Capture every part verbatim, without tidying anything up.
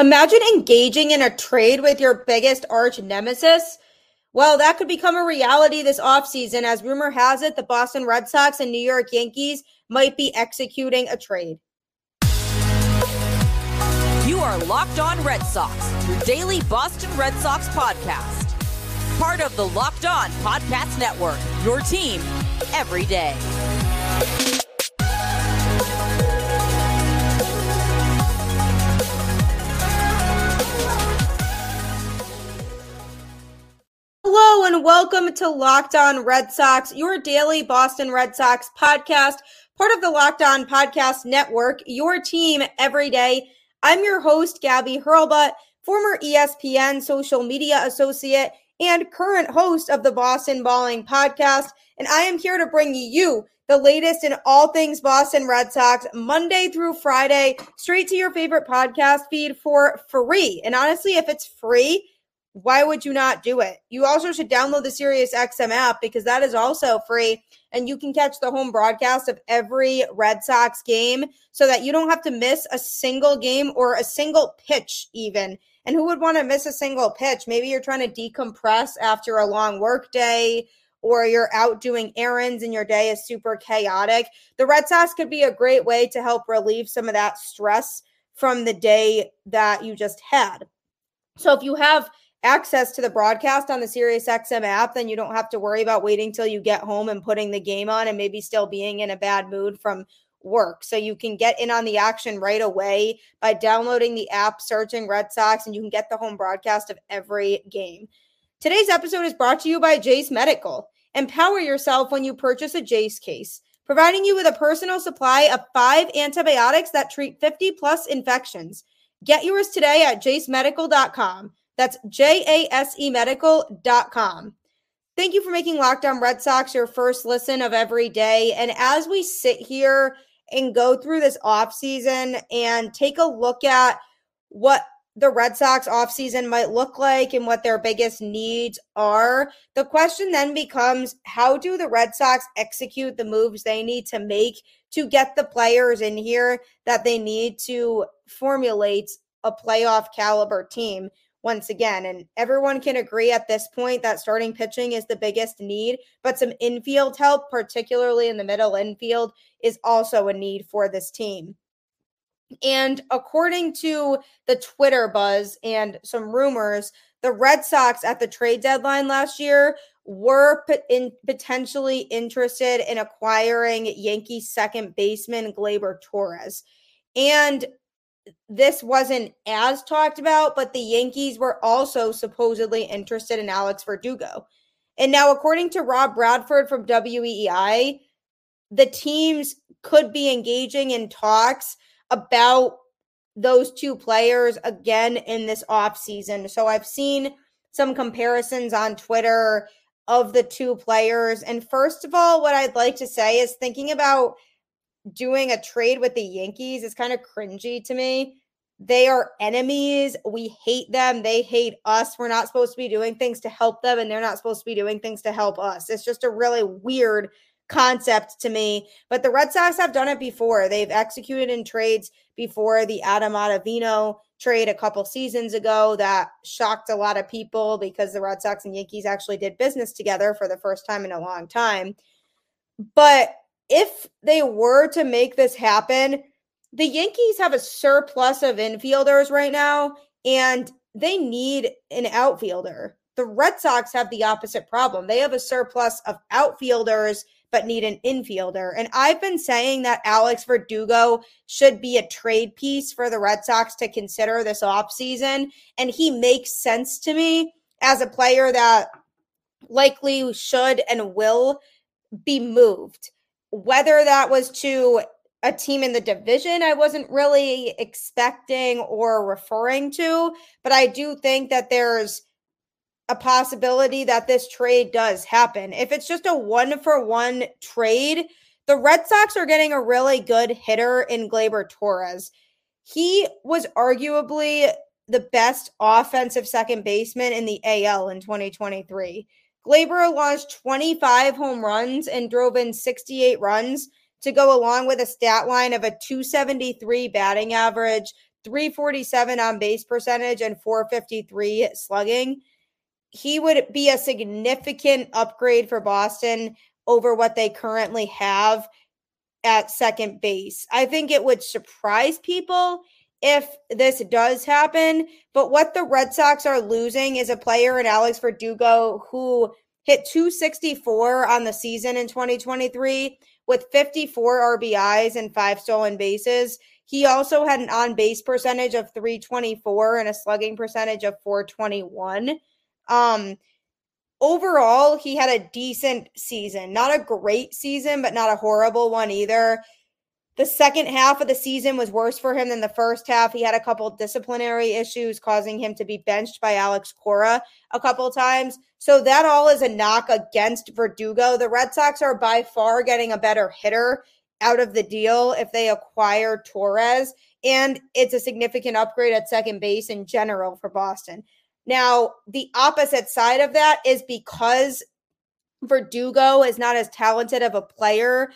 Imagine engaging in a trade with your biggest arch nemesis. Well, that could become a reality this offseason. As rumor has it, the Boston Red Sox and New York Yankees might be executing a trade. You are Locked On Red Sox, your daily Boston Red Sox podcast. Part of the Locked On Podcast Network, your team every day. Hello and welcome to Locked On Red Sox, your daily Boston Red Sox podcast, part of the Locked On Podcast Network, your team every day. I'm your host, Gabby Hurlbutt, former E S P N social media associate and current host of the Boston Balling podcast, and I am here to bring you the latest in all things Boston Red Sox, Monday through Friday, straight to your favorite podcast feed for free. And honestly, if it's free, why would you not do it? You also should download the SiriusXM app because that is also free, and you can catch the home broadcast of every Red Sox game so that you don't have to miss a single game or a single pitch even. And who would want to miss a single pitch? Maybe you're trying to decompress after a long work day, or you're out doing errands and your day is super chaotic. The Red Sox could be a great way to help relieve some of that stress from the day that you just had. So if you have access to the broadcast on the SiriusXM app, then you don't have to worry about waiting till you get home and putting the game on and maybe still being in a bad mood from work. So you can get in on the action right away by downloading the app, searching Red Sox, and you can get the home broadcast of every game. Today's episode is brought to you by Jase Medical. Empower yourself when you purchase a Jase case, providing you with a personal supply of five antibiotics that treat fifty plus infections. Get yours today at jase medical dot com. That's J A S E medical dot com. Thank you for making Locked On Red Sox your first listen of every day. And as we sit here and go through this offseason and take a look at what the Red Sox offseason might look like and what their biggest needs are, the question then becomes, how do the Red Sox execute the moves they need to make to get the players in here that they need to formulate a playoff caliber team? Once again, and everyone can agree at this point that starting pitching is the biggest need, but some infield help, particularly in the middle infield, is also a need for this team. And according to the Twitter buzz and some rumors, the Red Sox at the trade deadline last year were put in potentially interested in acquiring Yankee second baseman Gleyber Torres. And this wasn't as talked about, but the Yankees were also supposedly interested in Alex Verdugo. And now, according to Rob Bradford from W E E I, the teams could be engaging in talks about those two players again in this offseason. So I've seen some comparisons on Twitter of the two players. And first of all, what I'd like to say is thinking about doing a trade with the Yankees is kind of cringy to me. They are enemies. We hate them. They hate us. We're not supposed to be doing things to help them, and they're not supposed to be doing things to help us. It's just a really weird concept to me. But the Red Sox have done it before. They've executed in trades before. The Adam Ottavino trade a couple seasons ago that shocked a lot of people because the Red Sox and Yankees actually did business together for the first time in a long time. But if they were to make this happen, the Yankees have a surplus of infielders right now, and they need an outfielder. The Red Sox have the opposite problem. They have a surplus of outfielders, but need an infielder. And I've been saying that Alex Verdugo should be a trade piece for the Red Sox to consider this offseason, and he makes sense to me as a player that likely should and will be moved. Whether that was to a team in the division, I wasn't really expecting or referring to, but I do think that there's a possibility that this trade does happen. If it's just a one-for-one trade, the Red Sox are getting a really good hitter in Gleyber Torres. He was arguably the best offensive second baseman in the A L in twenty twenty-three. Gleyber launched twenty-five home runs and drove in sixty-eight runs to go along with a stat line of a two seventy-three batting average, three forty-seven on base percentage and four fifty-three slugging. He would be a significant upgrade for Boston over what they currently have at second base. I think it would surprise people if this does happen, but what the Red Sox are losing is a player in Alex Verdugo who hit two sixty-four on the season in twenty twenty-three with fifty-four R B Is and five stolen bases. He also had an on-base percentage of three twenty-four and a slugging percentage of four twenty-one. Um, overall, he had a decent season. Not a great season, but not a horrible one either. The second half of the season was worse for him than the first half. He had a couple disciplinary issues causing him to be benched by Alex Cora a couple times. So that all is a knock against Verdugo. The Red Sox are by far getting a better hitter out of the deal if they acquire Torres, and it's a significant upgrade at second base in general for Boston. Now, the opposite side of that is because Verdugo is not as talented of a player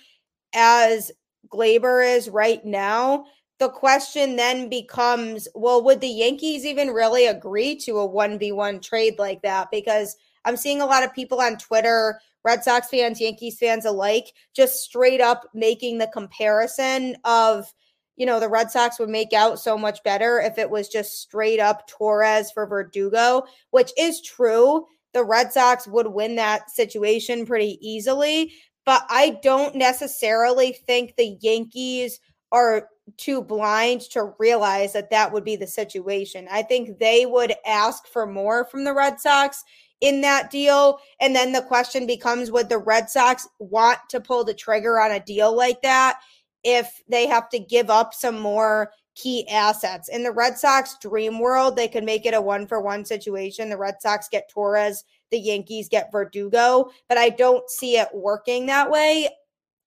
as Gleyber is right now, the question then becomes, well, would the Yankees even really agree to a one v one trade like that? Because I'm seeing a lot of people on Twitter, Red Sox fans, Yankees fans alike, just straight up making the comparison of, you know, the Red Sox would make out so much better if it was just straight up Torres for Verdugo, which is true. The Red Sox would win that situation pretty easily. But I don't necessarily think the Yankees are too blind to realize that that would be the situation. I think they would ask for more from the Red Sox in that deal. And then the question becomes, would the Red Sox want to pull the trigger on a deal like that if they have to give up some more key assets? In the Red Sox dream world, they could make it a one-for-one situation. The Red Sox get Torres, the Yankees get Verdugo, but I don't see it working that way.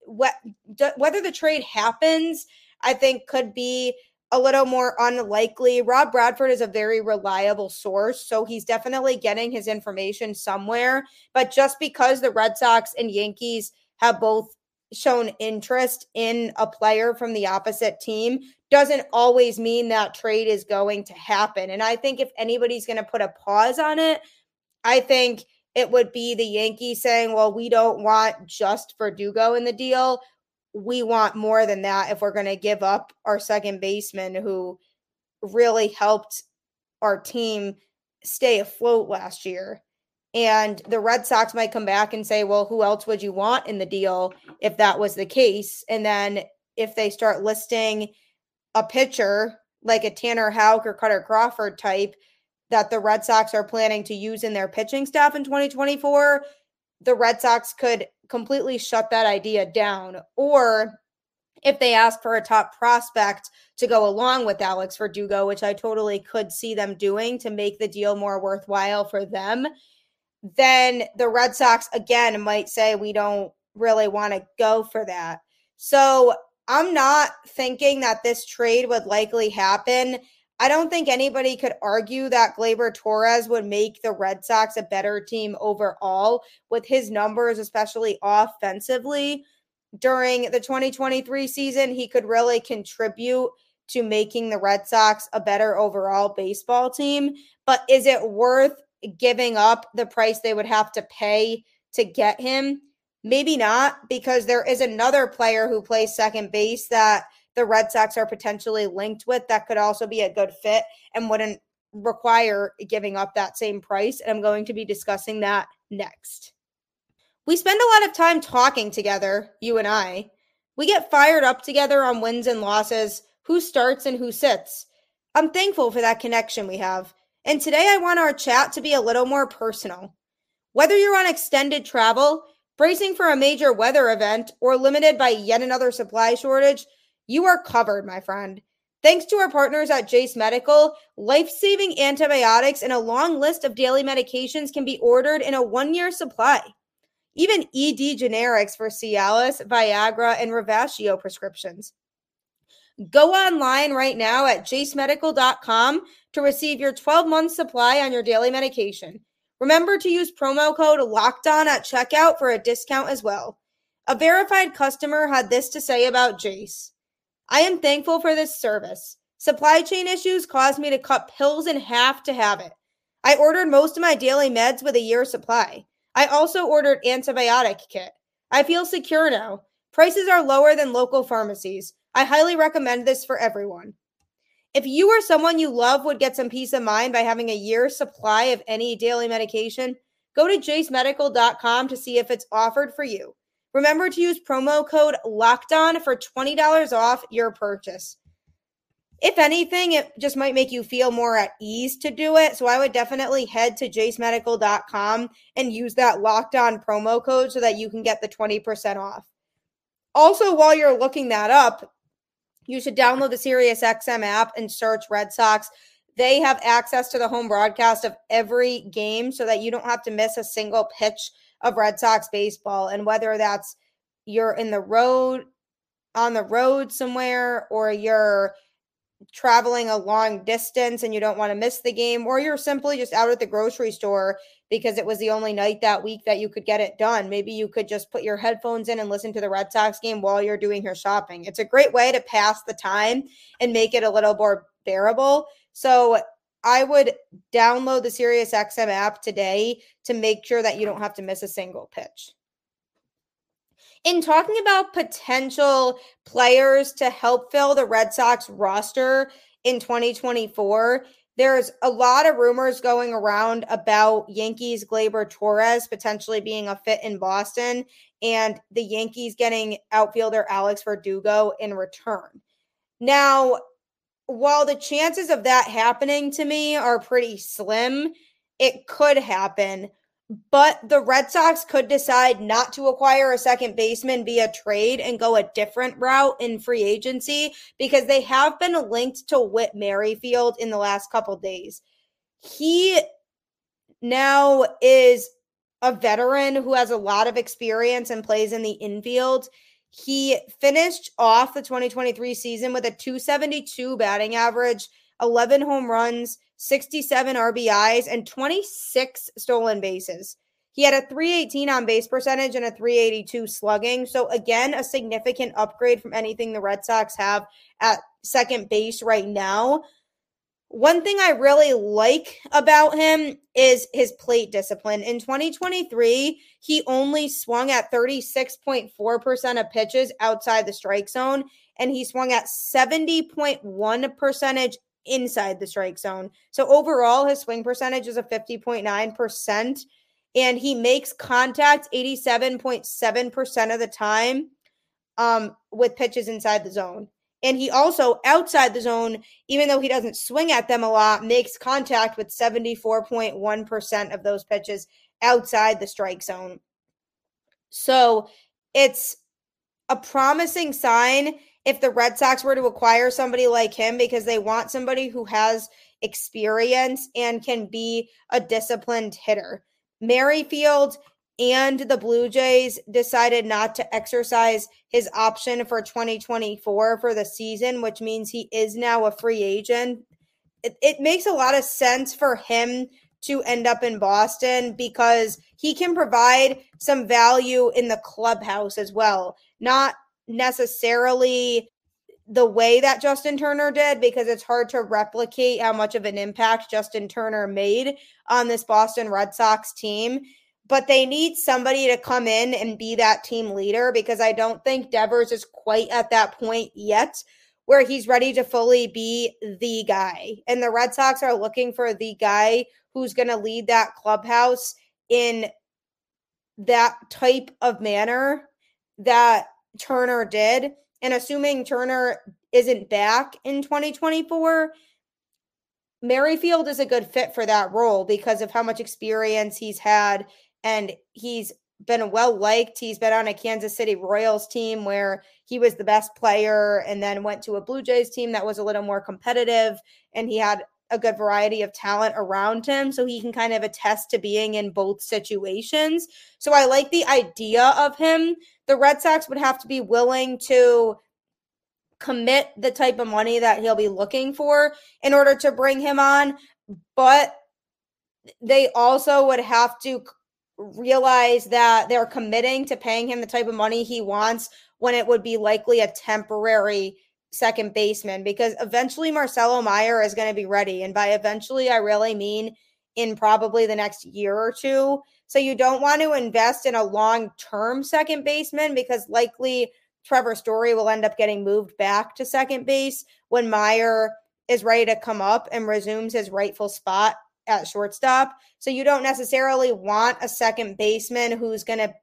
Whether the trade happens, I think could be a little more unlikely. Rob Bradford is a very reliable source, so he's definitely getting his information somewhere. But just because the Red Sox and Yankees have both shown interest in a player from the opposite team doesn't always mean that trade is going to happen. And I think if anybody's going to put a pause on it, I think it would be the Yankees saying, well, we don't want just Verdugo in the deal. We want more than that if we're going to give up our second baseman who really helped our team stay afloat last year. And the Red Sox might come back and say, well, who else would you want in the deal if that was the case? And then if they start listing a pitcher like a Tanner Houck or Cutter Crawford type that the Red Sox are planning to use in their pitching staff in twenty twenty-four, the Red Sox could completely shut that idea down. Or if they ask for a top prospect to go along with Alex Verdugo, which I totally could see them doing to make the deal more worthwhile for them, then the Red Sox, again, might say we don't really want to go for that. So I'm not thinking that this trade would likely happen. I don't think anybody could argue that Gleyber Torres would make the Red Sox a better team overall with his numbers, especially offensively. During the twenty twenty-three season, he could really contribute to making the Red Sox a better overall baseball team. But is it worth giving up the price they would have to pay to get him? Maybe not, because there is another player who plays second base that the Red Sox are potentially linked with that could also be a good fit and wouldn't require giving up that same price. And I'm going to be discussing that next. We spend a lot of time talking together, you and I. We get fired up together on wins and losses, who starts and who sits. I'm thankful for that connection we have. And today I want our chat to be a little more personal. Whether you're on extended travel, bracing for a major weather event, or limited by yet another supply shortage, you are covered, my friend. Thanks to our partners at Jase Medical, life-saving antibiotics and a long list of daily medications can be ordered in a one-year supply. Even E D generics for Cialis, Viagra, and Revascio prescriptions. Go online right now at jase medical dot com to receive your twelve-month supply on your daily medication. Remember to use promo code LOCKEDON at checkout for a discount as well. A verified customer had this to say about Jase. I am thankful for this service. Supply chain issues caused me to cut pills in half to have it. I ordered most of my daily meds with a year's supply. I also ordered antibiotic kit. I feel secure now. Prices are lower than local pharmacies. I highly recommend this for everyone. If you or someone you love would get some peace of mind by having a year's supply of any daily medication, go to jase medical dot com to see if it's offered for you. Remember to use promo code LOCKEDON for twenty dollars off your purchase. If anything, it just might make you feel more at ease to do it. So I would definitely head to jase medical dot com and use that LOCKEDON promo code so that you can get the twenty percent off. Also, while you're looking that up, you should download the SiriusXM app and search Red Sox. They have access to the home broadcast of every game so that you don't have to miss a single pitch of Red Sox baseball. And whether that's you're in the road, on the road somewhere, or you're traveling a long distance and you don't want to miss the game, or you're simply just out at the grocery store because it was the only night that week that you could get it done. Maybe you could just put your headphones in and listen to the Red Sox game while you're doing your shopping. It's a great way to pass the time and make it a little more bearable. So I would download the SiriusXM app today to make sure that you don't have to miss a single pitch. In talking about potential players to help fill the Red Sox roster in twenty twenty-four, there's a lot of rumors going around about Yankees Gleyber Torres potentially being a fit in Boston and the Yankees getting outfielder Alex Verdugo in return. Now, while the chances of that happening to me are pretty slim, it could happen. But the Red Sox could decide not to acquire a second baseman via trade and go a different route in free agency because they have been linked to Whit Merrifield in the last couple days. He now is a veteran who has a lot of experience and plays in the infield. He finished off the twenty twenty-three season with a two seventy-two batting average, eleven home runs, sixty-seven R B Is, and twenty-six stolen bases. He had a three eighteen on-base percentage and a three eighty-two slugging. So, again, a significant upgrade from anything the Red Sox have at second base right now. One thing I really like about him is his plate discipline. In twenty twenty-three, he only swung at thirty-six point four percent of pitches outside the strike zone, and he swung at seventy point one percent inside the strike zone. So overall, his swing percentage is a fifty point nine percent, and he makes contact eighty-seven point seven percent of the time um, with pitches inside the zone. And he also, outside the zone, even though he doesn't swing at them a lot, makes contact with seventy-four point one percent of those pitches outside the strike zone. So it's a promising sign if the Red Sox were to acquire somebody like him, because they want somebody who has experience and can be a disciplined hitter. Merrifield and the Blue Jays decided not to exercise his option for twenty twenty-four for the season, which means he is now a free agent. It, it makes a lot of sense for him to end up in Boston because he can provide some value in the clubhouse as well. Not necessarily the way that Justin Turner did, because it's hard to replicate how much of an impact Justin Turner made on this Boston Red Sox team. But they need somebody to come in and be that team leader, because I don't think Devers is quite at that point yet where he's ready to fully be the guy. And the Red Sox are looking for the guy who's going to lead that clubhouse in that type of manner that Turner did. And assuming Turner isn't back in twenty twenty-four, Merrifield is a good fit for that role because of how much experience he's had, and he's been well-liked. He's been on a Kansas City Royals team where he was the best player and then went to a Blue Jays team that was a little more competitive, and he had a good variety of talent around him, so he can kind of attest to being in both situations. So I like the idea of him. The Red Sox would have to be willing to commit the type of money that he'll be looking for in order to bring him on, but they also would have to realize that they're committing to paying him the type of money he wants when it would be likely a temporary second baseman, because eventually Marcelo Mayer is going to be ready. And by eventually, I really mean in probably the next year or two. So you don't want to invest in a long-term second baseman, because likely Trevor Story will end up getting moved back to second base when Mayer is ready to come up and resumes his rightful spot at shortstop. So you don't necessarily want a second baseman who's going to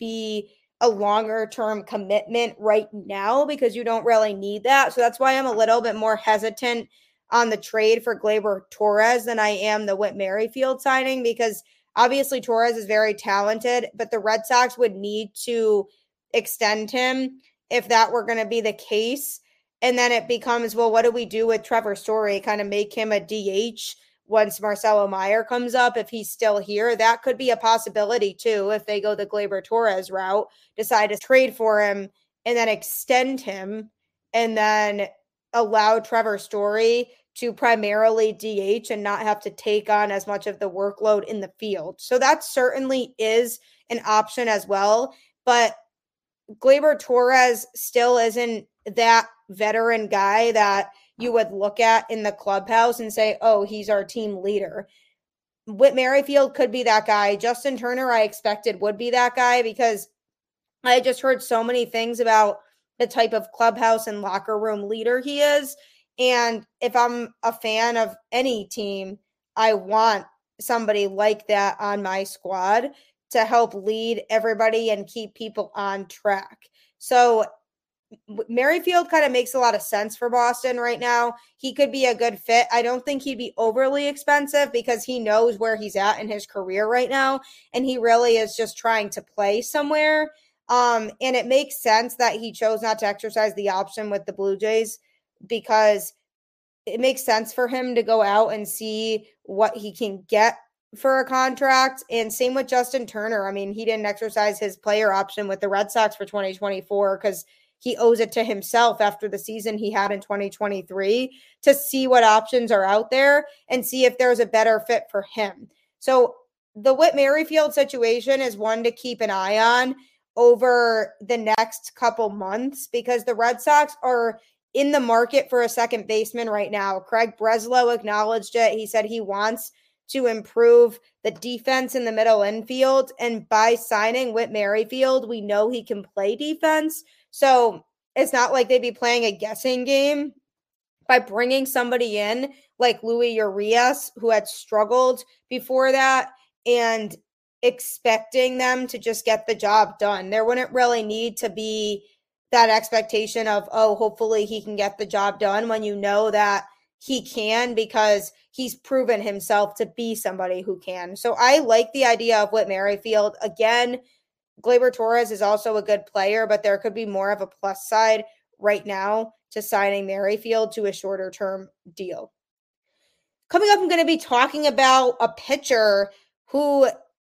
be a longer-term commitment right now, because you don't really need that. So that's why I'm a little bit more hesitant on the trade for Gleyber Torres than I am the Whit Merrifield signing, because obviously Torres is very talented, but the Red Sox would need to extend him if that were going to be the case. And then it becomes, well, what do we do with Trevor Story? Kind of make him a D H once Marcelo Mayer comes up, if he's still here. That could be a possibility too, if they go the Gleyber Torres route, decide to trade for him and then extend him and then allow Trevor Story to primarily D H and not have to take on as much of the workload in the field. So that certainly is an option as well. But Gleyber Torres still isn't that veteran guy that you would look at in the clubhouse and say, oh, he's our team leader. Whit Merrifield could be that guy. Justin Turner, I expected, would be that guy, because I just heard so many things about the type of clubhouse and locker room leader he is. And if I'm a fan of any team, I want somebody like that on my squad to help lead everybody and keep people on track. So Merrifield kind of makes a lot of sense for Boston right now. He could be a good fit. I don't think he'd be overly expensive, because he knows where he's at in his career right now, and he really is just trying to play somewhere. Um, and it makes sense that he chose not to exercise the option with the Blue Jays, because it makes sense for him to go out and see what he can get for a contract. And same with Justin Turner. I mean, he didn't exercise his player option with the Red Sox for twenty twenty-four because he owes it to himself after the season he had in twenty twenty-three to see what options are out there and see if there's a better fit for him. So the Whit Merrifield situation is one to keep an eye on over the next couple months, because the Red Sox are in the market for a second baseman right now. Craig Breslow acknowledged it. He said he wants to improve the defense in the middle infield. And by signing Whit Merrifield, we know he can play defense. So it's not like they'd be playing a guessing game by bringing somebody in like Louis Urias, who had struggled before that, and expecting them to just get the job done. There wouldn't really need to be that expectation of, oh, hopefully he can get the job done, when you know that he can, because he's proven himself to be somebody who can. So I like the idea of Whit Merrifield. Again, Gleyber Torres is also a good player, but there could be more of a plus side right now to signing Merrifield to a shorter term deal. Coming up, I'm going to be talking about a pitcher who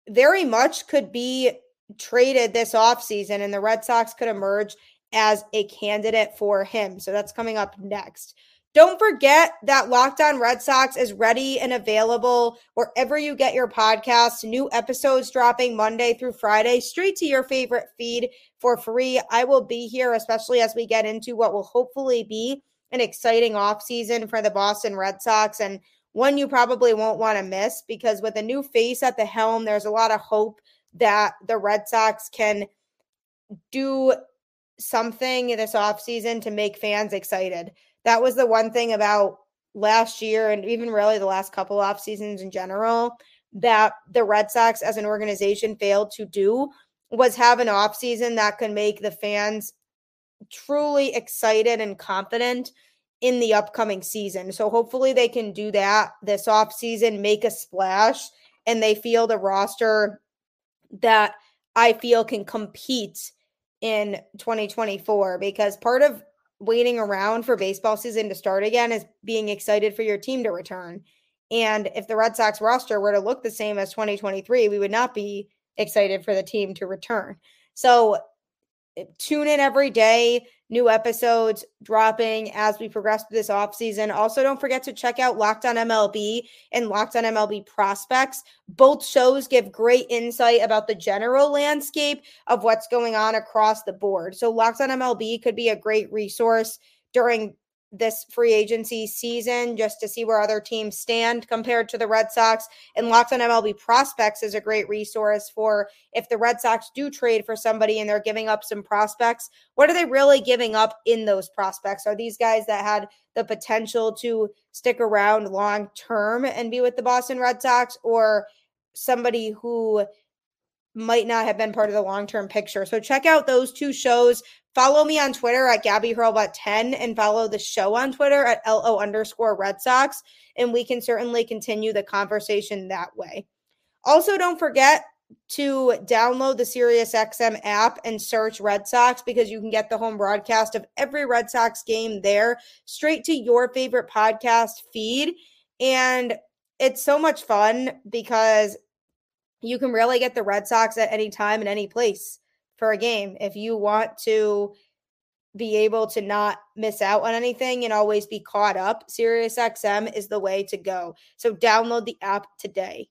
very much could be traded this offseason, and the Red Sox could emerge as a candidate for him. So that's coming up next. Don't forget that Locked On Red Sox is ready and available wherever you get your podcasts. New episodes dropping Monday through Friday, straight to your favorite feed for free. I will be here, especially as we get into what will hopefully be an exciting offseason for the Boston Red Sox, and one you probably won't want to miss, because with a new face at the helm, there's a lot of hope that the Red Sox can do something this offseason to make fans excited. That was the one thing about last year, and even really the last couple off seasons in general, that the Red Sox as an organization failed to do, was have an off season that could make the fans truly excited and confident in the upcoming season. So hopefully they can do that this off season, make a splash, and they field a roster that I feel can compete in twenty twenty-four, because part of waiting around for baseball season to start again is being excited for your team to return. And if the Red Sox roster were to look the same as twenty twenty-three, we would not be excited for the team to return. So tune in every day, new episodes dropping as we progress through this offseason. Also, don't forget to check out Locked On M L B and Locked On M L B Prospects. Both shows give great insight about the general landscape of what's going on across the board. So Locked On M L B could be a great resource during this free agency season just to see where other teams stand compared to the Red Sox. And Locked On M L B Prospects is a great resource for if the Red Sox do trade for somebody and they're giving up some prospects, what are they really giving up in those prospects? Are these guys that had the potential to stick around long term and be with the Boston Red Sox, or somebody who might not have been part of the long-term picture? So check out those two shows. Follow me on Twitter at Gabby Hurlbutt ten and follow the show on Twitter at L O underscore Red Sox. And we can certainly continue the conversation that way. Also, don't forget to download the SiriusXM app and search Red Sox, because you can get the home broadcast of every Red Sox game there straight to your favorite podcast feed. And it's so much fun because you can really get the Red Sox at any time and any place for a game. If you want to be able to not miss out on anything and always be caught up, SiriusXM is the way to go. So download the app today.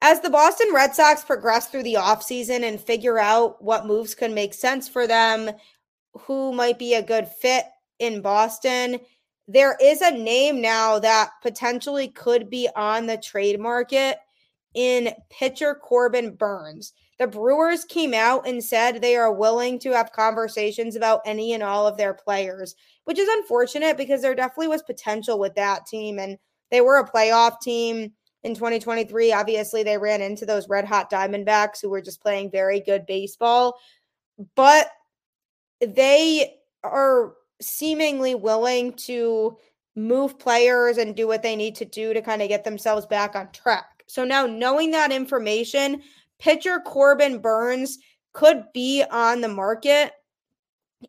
As the Boston Red Sox progress through the offseason and figure out what moves could make sense for them, who might be a good fit in Boston, there is a name now that potentially could be on the trade market in pitcher Corbin Burns. The Brewers came out and said they are willing to have conversations about any and all of their players, which is unfortunate because there definitely was potential with that team. And they were a playoff team in twenty twenty-three. Obviously, they ran into those red hot Diamondbacks who were just playing very good baseball, but they are seemingly willing to move players and do what they need to do to kind of get themselves back on track. So now, knowing that information, pitcher Corbin Burns could be on the market,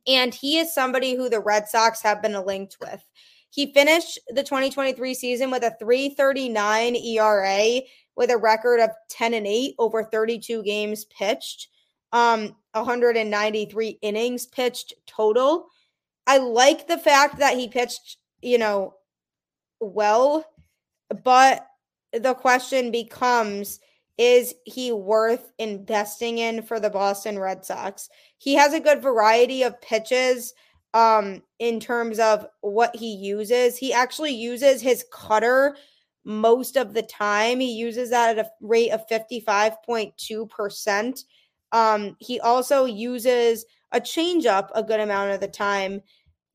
and he is somebody who the Red Sox have been linked with. He finished the twenty twenty-three season with a three thirty-nine E R A with a record of ten and eight over thirty-two games pitched, um, one hundred ninety-three innings pitched total. I like the fact that he pitched, you know, well, but the question becomes, is he worth investing in for the Boston Red Sox? He has a good variety of pitches um, in terms of what he uses. He actually uses his cutter most of the time. He uses that at a rate of fifty-five point two percent. Um, he also uses a changeup a good amount of the time.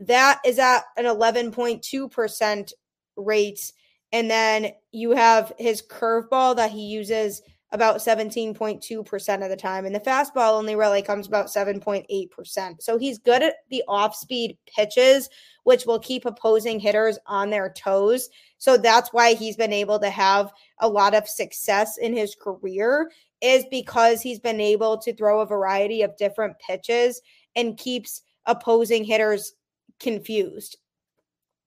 That is at an eleven point two percent rate. And then you have his curveball that he uses about seventeen point two percent of the time. And the fastball only really comes about seven point eight percent. So he's good at the off-speed pitches, which will keep opposing hitters on their toes. So that's why he's been able to have a lot of success in his career, is because he's been able to throw a variety of different pitches and keeps opposing hitters confused.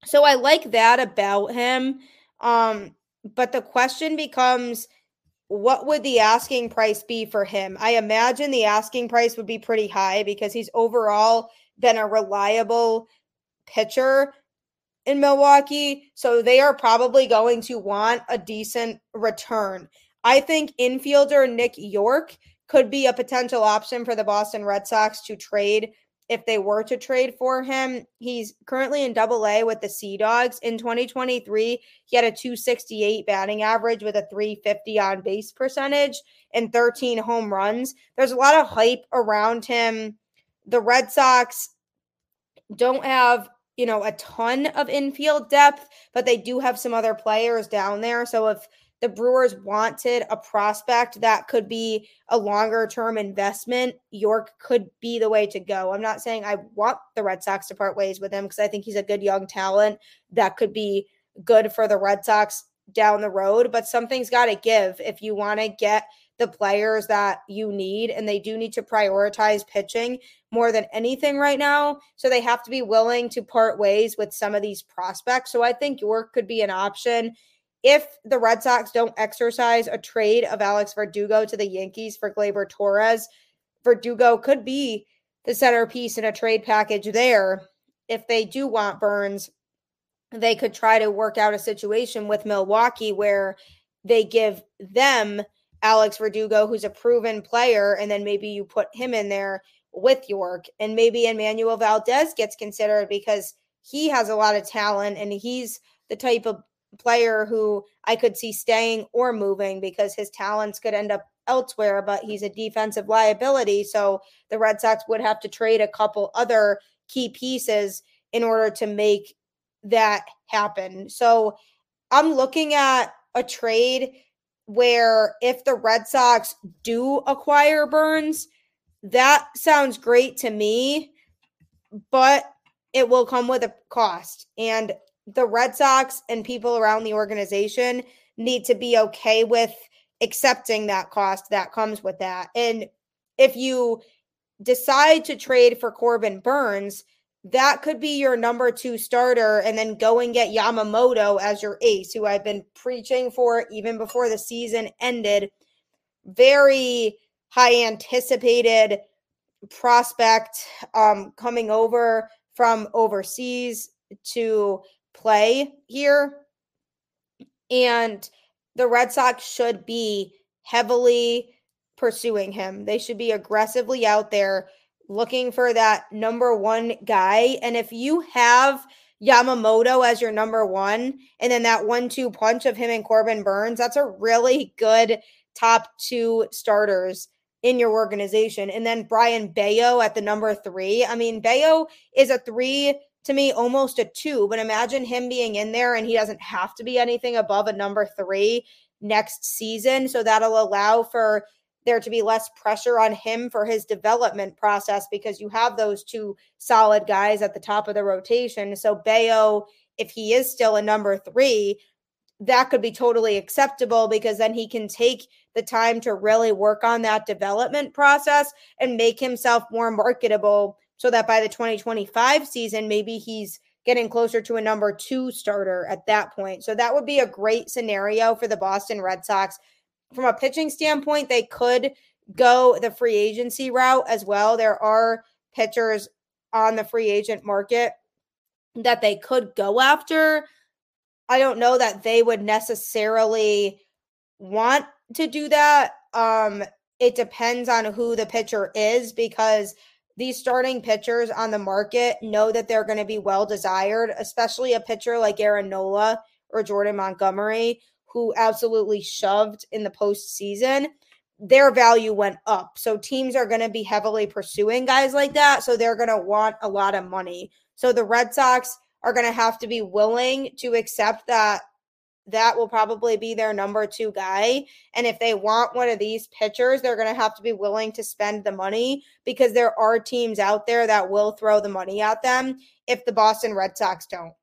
So I like that about him. Um, but the question becomes, what would the asking price be for him? I imagine the asking price would be pretty high because he's overall been a reliable pitcher in Milwaukee. So they are probably going to want a decent return. I think infielder Nick York could be a potential option for the Boston Red Sox to trade if they were to trade for him. He's currently in double A with the Sea Dogs. In twenty twenty-three, he had a two sixty-eight batting average with a three fifty on base percentage and thirteen home runs. There's a lot of hype around him. The Red Sox don't have, you know, a ton of infield depth, but they do have some other players down there. So if the Brewers wanted a prospect that could be a longer-term investment, York could be the way to go. I'm not saying I want the Red Sox to part ways with him because I think he's a good young talent that could be good for the Red Sox down the road, but something's got to give if you want to get the players that you need, and they do need to prioritize pitching more than anything right now. So they have to be willing to part ways with some of these prospects. So I think York could be an option. If the Red Sox don't exercise a trade of Alex Verdugo to the Yankees for Gleyber Torres, Verdugo could be the centerpiece in a trade package there. If they do want Burns, they could try to work out a situation with Milwaukee where they give them Alex Verdugo, who's a proven player, and then maybe you put him in there with York. And maybe Emmanuel Valdez gets considered because he has a lot of talent and he's the type of player who I could see staying or moving because his talents could end up elsewhere, but he's a defensive liability. So the Red Sox would have to trade a couple other key pieces in order to make that happen. So I'm looking at a trade where if the Red Sox do acquire Burns, that sounds great to me, but it will come with a cost. And the Red Sox and people around the organization need to be okay with accepting that cost that comes with that. And if you decide to trade for Corbin Burns, that could be your number two starter, and then go and get Yamamoto as your ace, who I've been preaching for even before the season ended. Very high anticipated prospect um, coming over from overseas to play here. And the Red Sox should be heavily pursuing him. They should be aggressively out there looking for that number one guy. And if you have Yamamoto as your number one, and then that one two punch of him and Corbin Burns, that's a really good top two starters in your organization. And then Brian Bayo at the number three. I mean, Bayo is a three to me, almost a two, but imagine him being in there and he doesn't have to be anything above a number three next season. So that'll allow for there to be less pressure on him for his development process because you have those two solid guys at the top of the rotation. So Bayo, if he is still a number three, that could be totally acceptable because then he can take the time to really work on that development process and make himself more marketable so that by the twenty twenty-five season, maybe he's getting closer to a number two starter at that point. So that would be a great scenario for the Boston Red Sox. From a pitching standpoint, they could go the free agency route as well. There are pitchers on the free agent market that they could go after. I don't know that they would necessarily want to do that. Um, it depends on who the pitcher is because these starting pitchers on the market know that they're going to be well-desired, especially a pitcher like Aaron Nola or Jordan Montgomery, who absolutely shoved in the postseason. Their value went up. So teams are going to be heavily pursuing guys like that. So they're going to want a lot of money. So the Red Sox are going to have to be willing to accept that that will probably be their number two guy. And if they want one of these pitchers, they're going to have to be willing to spend the money because there are teams out there that will throw the money at them if the Boston Red Sox don't.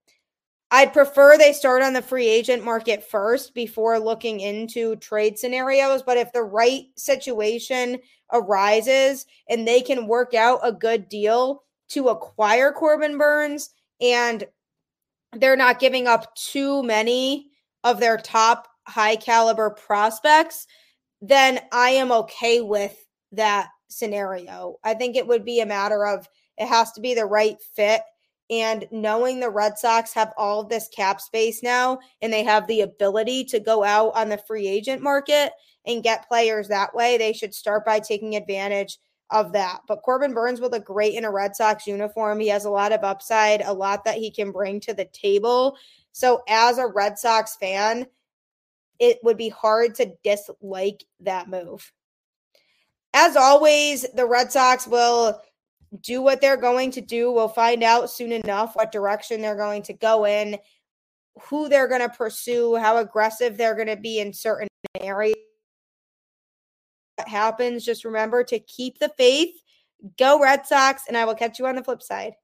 I'd prefer they start on the free agent market first before looking into trade scenarios. But if the right situation arises and they can work out a good deal to acquire Corbin Burns and they're not giving up too many of their top high caliber prospects, then I am okay with that scenario. I think it would be a matter of it has to be the right fit. And knowing the Red Sox have all of this cap space now and they have the ability to go out on the free agent market and get players that way, they should start by taking advantage of that. But Corbin Burns will look great in a Red Sox uniform. He has a lot of upside, a lot that he can bring to the table. So as a Red Sox fan, it would be hard to dislike that move. As always, the Red Sox will do what they're going to do. We'll find out soon enough what direction they're going to go in, who they're going to pursue, how aggressive they're going to be in certain areas. What happens, just remember to keep the faith. Go Red Sox, and I will catch you on the flip side.